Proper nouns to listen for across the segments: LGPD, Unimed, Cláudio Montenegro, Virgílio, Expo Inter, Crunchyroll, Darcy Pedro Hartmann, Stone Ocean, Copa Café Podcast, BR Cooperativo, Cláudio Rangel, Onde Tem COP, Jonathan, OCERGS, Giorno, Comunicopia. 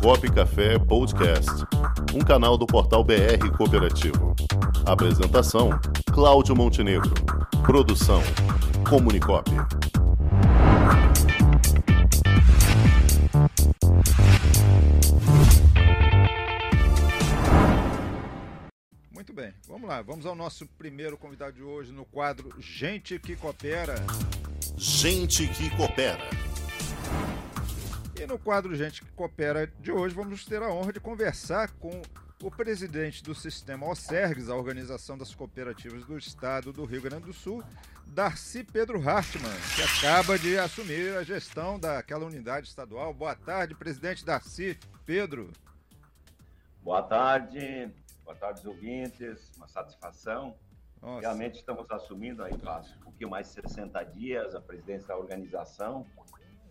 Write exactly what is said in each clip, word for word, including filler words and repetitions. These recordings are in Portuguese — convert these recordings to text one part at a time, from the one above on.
Copa Café Podcast, um canal do portal B R Cooperativo. Apresentação, Cláudio Montenegro. Produção, Comunicopia. Muito bem, vamos lá, vamos ao nosso primeiro convidado de hoje no quadro Gente que Coopera. Gente que Coopera. E no quadro Gente que Coopera de hoje, vamos ter a honra de conversar com o presidente do sistema OCERGS, a Organização das Cooperativas do Estado do Rio Grande do Sul, Darcy Pedro Hartmann, que acaba de assumir a gestão daquela unidade estadual. Boa tarde, presidente Darcy Pedro. Boa tarde, boa tarde aos ouvintes, uma satisfação. Nossa. Realmente estamos assumindo aí, Cássio, um pouquinho mais de sessenta dias a presidência da organização,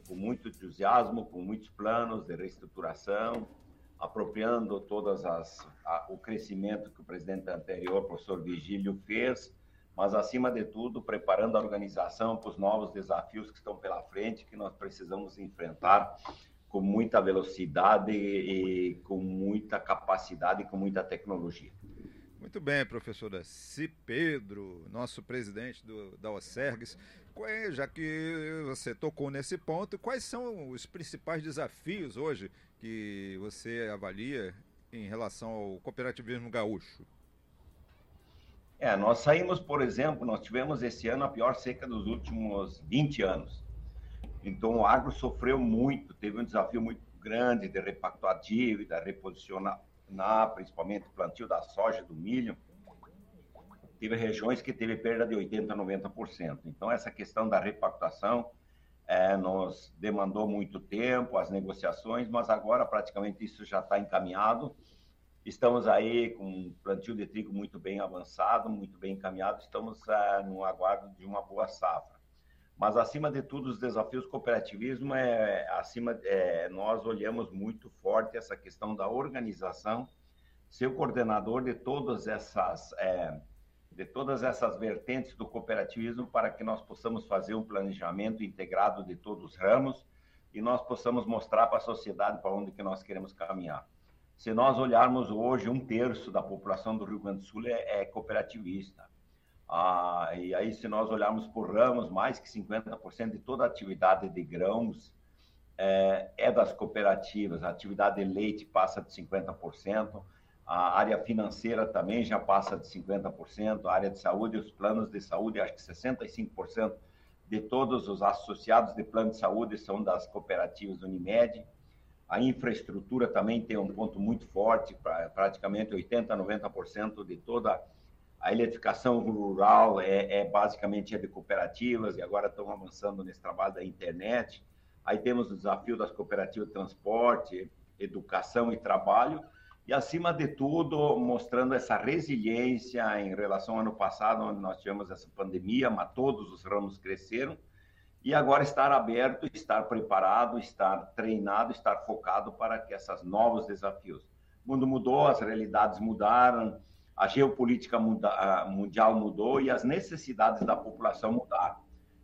com muito entusiasmo, com muitos planos de reestruturação, apropriando todas as a, o crescimento que o presidente anterior, professor Virgílio, fez, mas acima de tudo preparando a organização para os novos desafios que estão pela frente, que nós precisamos enfrentar com muita velocidade e, e com muita capacidade e com muita tecnologia. Muito bem, professora Darcy Pedro, nosso presidente do, da OCERGS. Já que você tocou nesse ponto, quais são os principais desafios hoje que você avalia em relação ao cooperativismo gaúcho? É, nós saímos, por exemplo, nós tivemos esse ano a pior seca dos últimos vinte anos. Então o agro sofreu muito, teve um desafio muito grande de repactuar dívida, reposicionar, Na, principalmente o plantio da soja, do milho. Teve regiões que teve perda de oitenta por cento, noventa por cento. Então, essa questão da repactuação é, nos demandou muito tempo, as negociações, mas agora praticamente isso já está encaminhado. Estamos aí com um plantio de trigo muito bem avançado, muito bem encaminhado, estamos é, no aguardo de uma boa safra. Mas, acima de tudo, os desafios do cooperativismo, é, acima, é, nós olhamos muito forte essa questão da organização, ser o coordenador de todas essas, é, de todas essas vertentes do cooperativismo para que nós possamos fazer um planejamento integrado de todos os ramos e nós possamos mostrar para a sociedade para onde que nós queremos caminhar. Se nós olharmos hoje, um terço da população do Rio Grande do Sul é, é cooperativista. Ah, e aí, se nós olharmos por ramos, mais que cinquenta por cento de toda a atividade de grãos é, é das cooperativas. A atividade de leite passa de cinquenta por cento, a área financeira também já passa de cinquenta por cento, a área de saúde, os planos de saúde, acho que sessenta e cinco por cento de todos os associados de plano de saúde são das cooperativas Unimed. A infraestrutura também tem um ponto muito forte, pra, praticamente oitenta por cento, noventa por cento de toda a eletrificação rural é, é basicamente é de cooperativas e agora estão avançando nesse trabalho da internet. Aí temos o desafio das cooperativas de transporte, educação e trabalho. E, acima de tudo, mostrando essa resiliência em relação ao ano passado, onde nós tivemos essa pandemia, mas todos os ramos cresceram. E agora estar aberto, estar preparado, estar treinado, estar focado para que esses novos desafios. O mundo mudou, as realidades mudaram, a geopolítica muda, mundial mudou e as necessidades da população mudaram.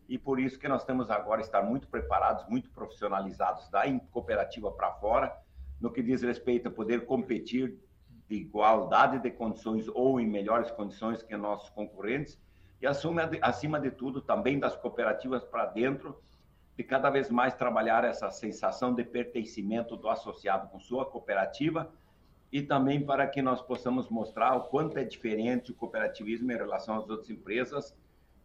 E por isso que nós temos agora estar muito preparados, muito profissionalizados da cooperativa para fora, no que diz respeito a poder competir de igualdade de condições ou em melhores condições que nossos concorrentes e, acima de tudo, também das cooperativas para dentro, de cada vez mais trabalhar essa sensação de pertencimento do associado com sua cooperativa, e também para que nós possamos mostrar o quanto é diferente o cooperativismo em relação às outras empresas,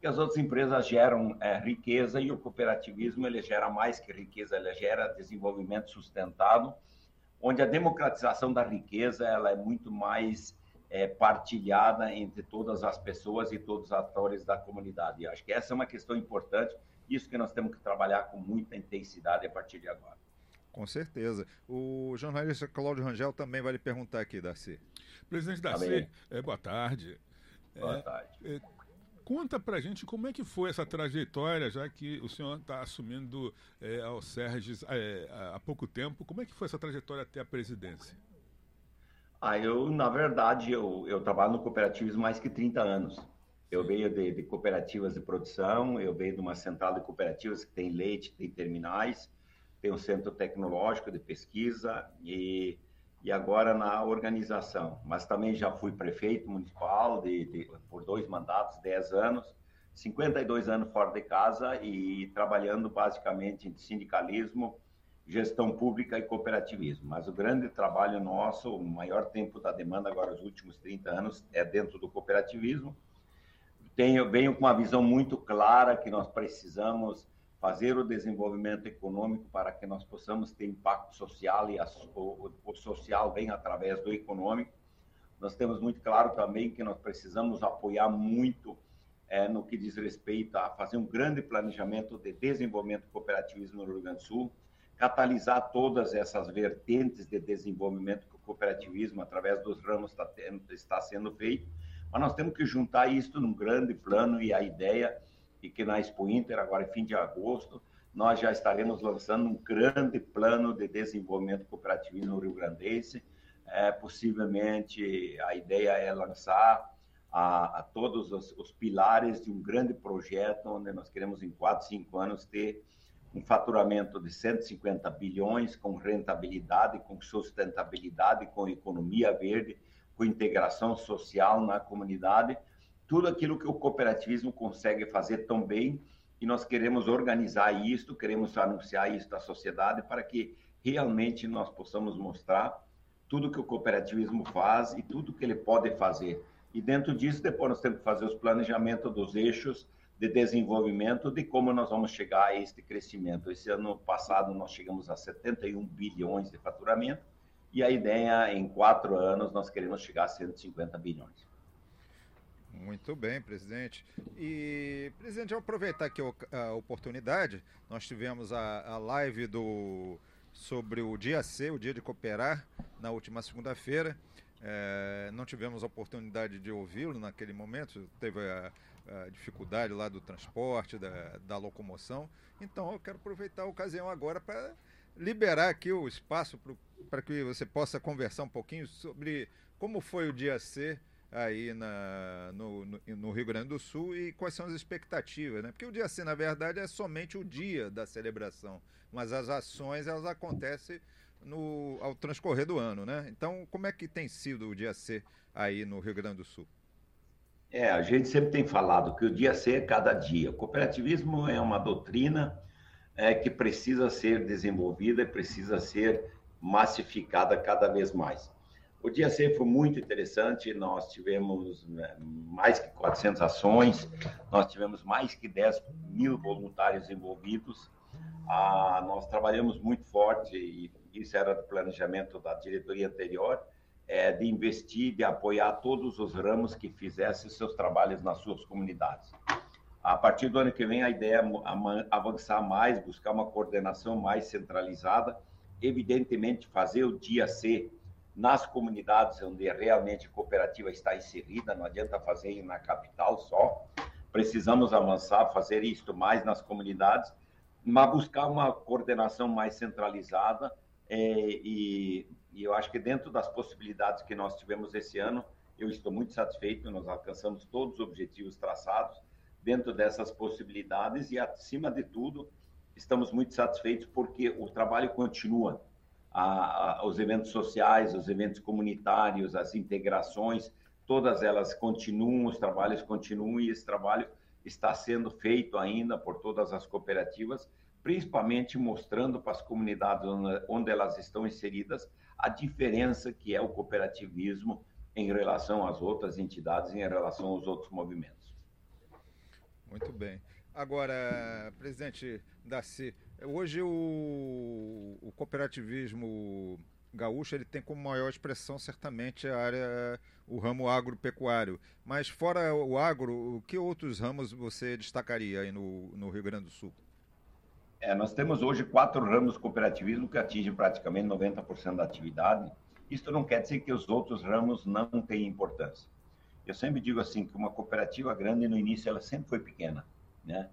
que as outras empresas geram é, riqueza e o cooperativismo ele gera mais que riqueza, ele gera desenvolvimento sustentado, onde a democratização da riqueza ela é muito mais é, partilhada entre todas as pessoas e todos os atores da comunidade. E acho que essa é uma questão importante, isso que nós temos que trabalhar com muita intensidade a partir de agora. Com certeza. O jornalista Cláudio Rangel também vai lhe perguntar aqui, Darcy. Presidente Darcy, é, boa tarde. Boa é, tarde. É, conta pra gente como é que foi essa trajetória, já que o senhor está assumindo é, a OCERGS é, há pouco tempo. Como é que foi essa trajetória até a presidência? Ah, eu, na verdade, eu, eu trabalho no cooperativismo há mais que trinta anos. Eu venho de, de cooperativas de produção, eu venho de uma central de cooperativas que tem leite, tem terminais. tem um centro tecnológico de pesquisa e, e agora na organização. Mas também já fui prefeito municipal de, de, por dois mandatos, dez anos, cinquenta e dois anos fora de casa e trabalhando basicamente em sindicalismo, gestão pública e cooperativismo. Mas o grande trabalho nosso, o maior tempo da demanda agora, os últimos trinta anos, é dentro do cooperativismo. Tenho, venho com uma visão muito clara que nós precisamos fazer o desenvolvimento econômico para que nós possamos ter impacto social e a, o, o social vem através do econômico. Nós temos muito claro também que nós precisamos apoiar muito é, no que diz respeito a fazer um grande planejamento de desenvolvimento cooperativismo no Rio Grande do Sul, catalisar todas essas vertentes de desenvolvimento que o cooperativismo, através dos ramos, está, está sendo feito. Mas nós temos que juntar isso num grande plano e a ideia e que na Expo Inter, agora fim de agosto, nós já estaremos lançando um grande plano de desenvolvimento cooperativo no Rio Grandense. É, possivelmente, a ideia é lançar a, a todos os, os pilares de um grande projeto, onde nós queremos, em quatro, cinco anos, ter um faturamento de cento e cinquenta bilhões, com rentabilidade, com sustentabilidade, com economia verde, com integração social na comunidade, tudo aquilo que o cooperativismo consegue fazer tão bem, e nós queremos organizar isso, queremos anunciar isso à sociedade para que realmente nós possamos mostrar tudo que o cooperativismo faz e tudo que ele pode fazer. E dentro disso, depois nós temos que fazer os planejamentos dos eixos de desenvolvimento de como nós vamos chegar a este crescimento. Esse ano passado nós chegamos a setenta e um bilhões de faturamento e a ideia em quatro anos nós queremos chegar a cento e cinquenta bilhões. Muito bem, presidente. E, presidente, eu aproveitar aqui a oportunidade, nós tivemos a, a live do, sobre o dia C, o dia de cooperar, na última segunda-feira. É, não tivemos a oportunidade de ouvi-lo naquele momento, teve a, a dificuldade lá do transporte, da, da locomoção. Então, eu quero aproveitar a ocasião agora para liberar aqui o espaço para que você possa conversar um pouquinho sobre como foi o dia C aí na, no, no, no Rio Grande do Sul e quais são as expectativas, né? Porque o dia C, na verdade, é somente o dia da celebração, mas as ações, elas acontecem no, ao transcorrer do ano, né? Então, como é que tem sido o dia C aí no Rio Grande do Sul? É, a gente sempre tem falado que o dia C é cada dia. O cooperativismo é uma doutrina é, que precisa ser desenvolvida e precisa ser massificada cada vez mais. O dia C foi muito interessante, nós tivemos mais que quatrocentas ações, nós tivemos mais que dez mil voluntários envolvidos, ah, nós trabalhamos muito forte, e isso era do planejamento da diretoria anterior, é, de investir, de apoiar todos os ramos que fizessem seus trabalhos nas suas comunidades. A partir do ano que vem, a ideia é avançar mais, buscar uma coordenação mais centralizada, evidentemente fazer o dia C nas comunidades onde realmente a cooperativa está inserida, não adianta fazer na capital só, precisamos avançar, fazer isto mais nas comunidades, mas buscar uma coordenação mais centralizada é, e, e eu acho que dentro das possibilidades que nós tivemos esse ano, eu estou muito satisfeito, nós alcançamos todos os objetivos traçados dentro dessas possibilidades e, acima de tudo, estamos muito satisfeitos porque o trabalho continua. A, a, os eventos sociais, os eventos comunitários, as integrações, todas elas continuam, os trabalhos continuam e esse trabalho está sendo feito ainda por todas as cooperativas, principalmente mostrando para as comunidades onde, onde elas estão inseridas a diferença que é o cooperativismo em relação às outras entidades, em relação aos outros movimentos. Muito bem. Agora, presidente Darcy, hoje o, o cooperativismo gaúcho ele tem como maior expressão certamente a área, o ramo agropecuário, mas fora o agro, que outros ramos você destacaria aí no, no Rio Grande do Sul? É, nós temos hoje quatro ramos cooperativismo que atingem praticamente noventa por cento da atividade. Isso não quer dizer que os outros ramos não têm importância. Eu sempre digo assim que uma cooperativa grande no início ela sempre foi pequena, né?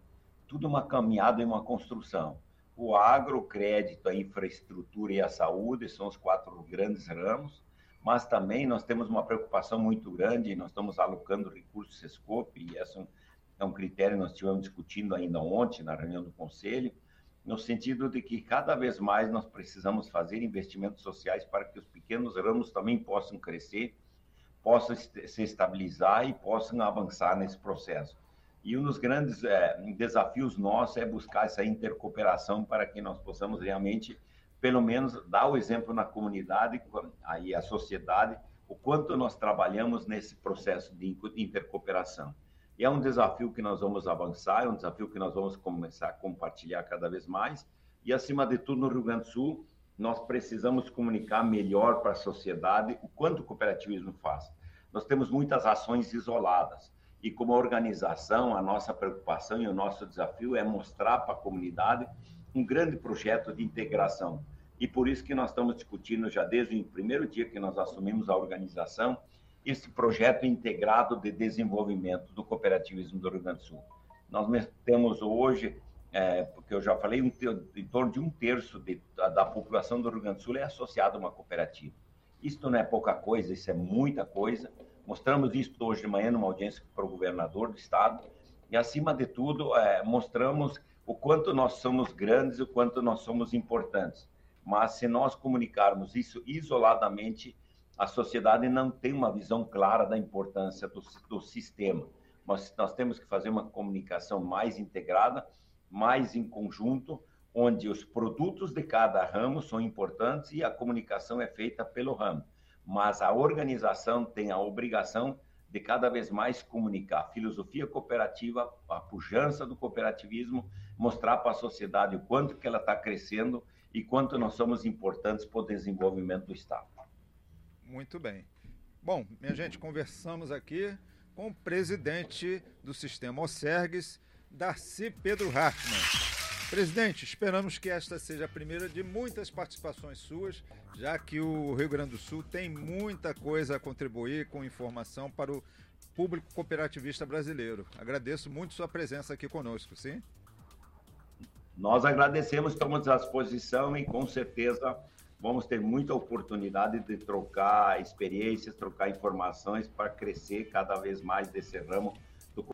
Tudo uma caminhada e uma construção. O agro, o crédito, a infraestrutura e a saúde são os quatro grandes ramos, mas também nós temos uma preocupação muito grande, nós estamos alocando recursos Sescope, e esse é um critério que nós estivemos discutindo ainda ontem na reunião do Conselho, no sentido de que cada vez mais nós precisamos fazer investimentos sociais para que os pequenos ramos também possam crescer, possam se estabilizar e possam avançar nesse processo. E um dos grandes é, desafios nossos é buscar essa intercooperação para que nós possamos realmente, pelo menos, dar o exemplo na comunidade e à sociedade, o quanto nós trabalhamos nesse processo de intercooperação. E é um desafio que nós vamos avançar, é um desafio que nós vamos começar a compartilhar cada vez mais. E, acima de tudo, no Rio Grande do Sul, nós precisamos comunicar melhor para a sociedade o quanto o cooperativismo faz. Nós temos muitas ações isoladas. E, como organização, a nossa preocupação e o nosso desafio é mostrar para a comunidade um grande projeto de integração. E por isso que nós estamos discutindo, já desde o primeiro dia que nós assumimos a organização, esse projeto integrado de desenvolvimento do cooperativismo do Rio Grande do Sul. Nós temos hoje, é, porque eu já falei, um, em torno de um terço de, da população do Rio Grande do Sul é associada a uma cooperativa. Isso não é pouca coisa, isso é muita coisa. Mostramos isso hoje de manhã numa audiência para o governador do estado e, acima de tudo, é, mostramos o quanto nós somos grandes, o quanto nós somos importantes. Mas, se nós comunicarmos isso isoladamente, a sociedade não tem uma visão clara da importância do, do sistema. Mas nós temos que fazer uma comunicação mais integrada, mais em conjunto, onde os produtos de cada ramo são importantes e a comunicação é feita pelo ramo. Mas a organização tem a obrigação de cada vez mais comunicar a filosofia cooperativa, a pujança do cooperativismo, mostrar para a sociedade o quanto que ela está crescendo e quanto nós somos importantes para o desenvolvimento do estado. Muito bem. Bom, minha gente, conversamos aqui com o presidente do Sistema OCERGS, Darcy Pedro Hartmann. Presidente, esperamos que esta seja a primeira de muitas participações suas, já que o Rio Grande do Sul tem muita coisa a contribuir com informação para o público cooperativista brasileiro. Agradeço muito sua presença aqui conosco, sim? Nós agradecemos, estamos à disposição e com certeza vamos ter muita oportunidade de trocar experiências, trocar informações para crescer cada vez mais desse ramo do.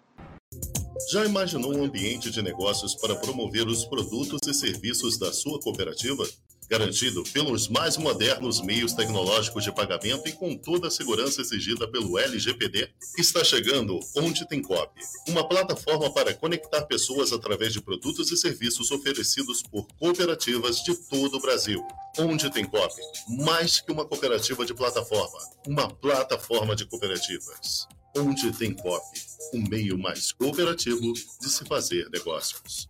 Já imaginou um ambiente de negócios para promover os produtos e serviços da sua cooperativa? Garantido pelos mais modernos meios tecnológicos de pagamento e com toda a segurança exigida pelo L G P D, está chegando Onde Tem C O P, uma plataforma para conectar pessoas através de produtos e serviços oferecidos por cooperativas de todo o Brasil. Onde Tem C O P, mais que uma cooperativa de plataforma, uma plataforma de cooperativas. Onde Tem C O P, o meio mais cooperativo de se fazer negócios.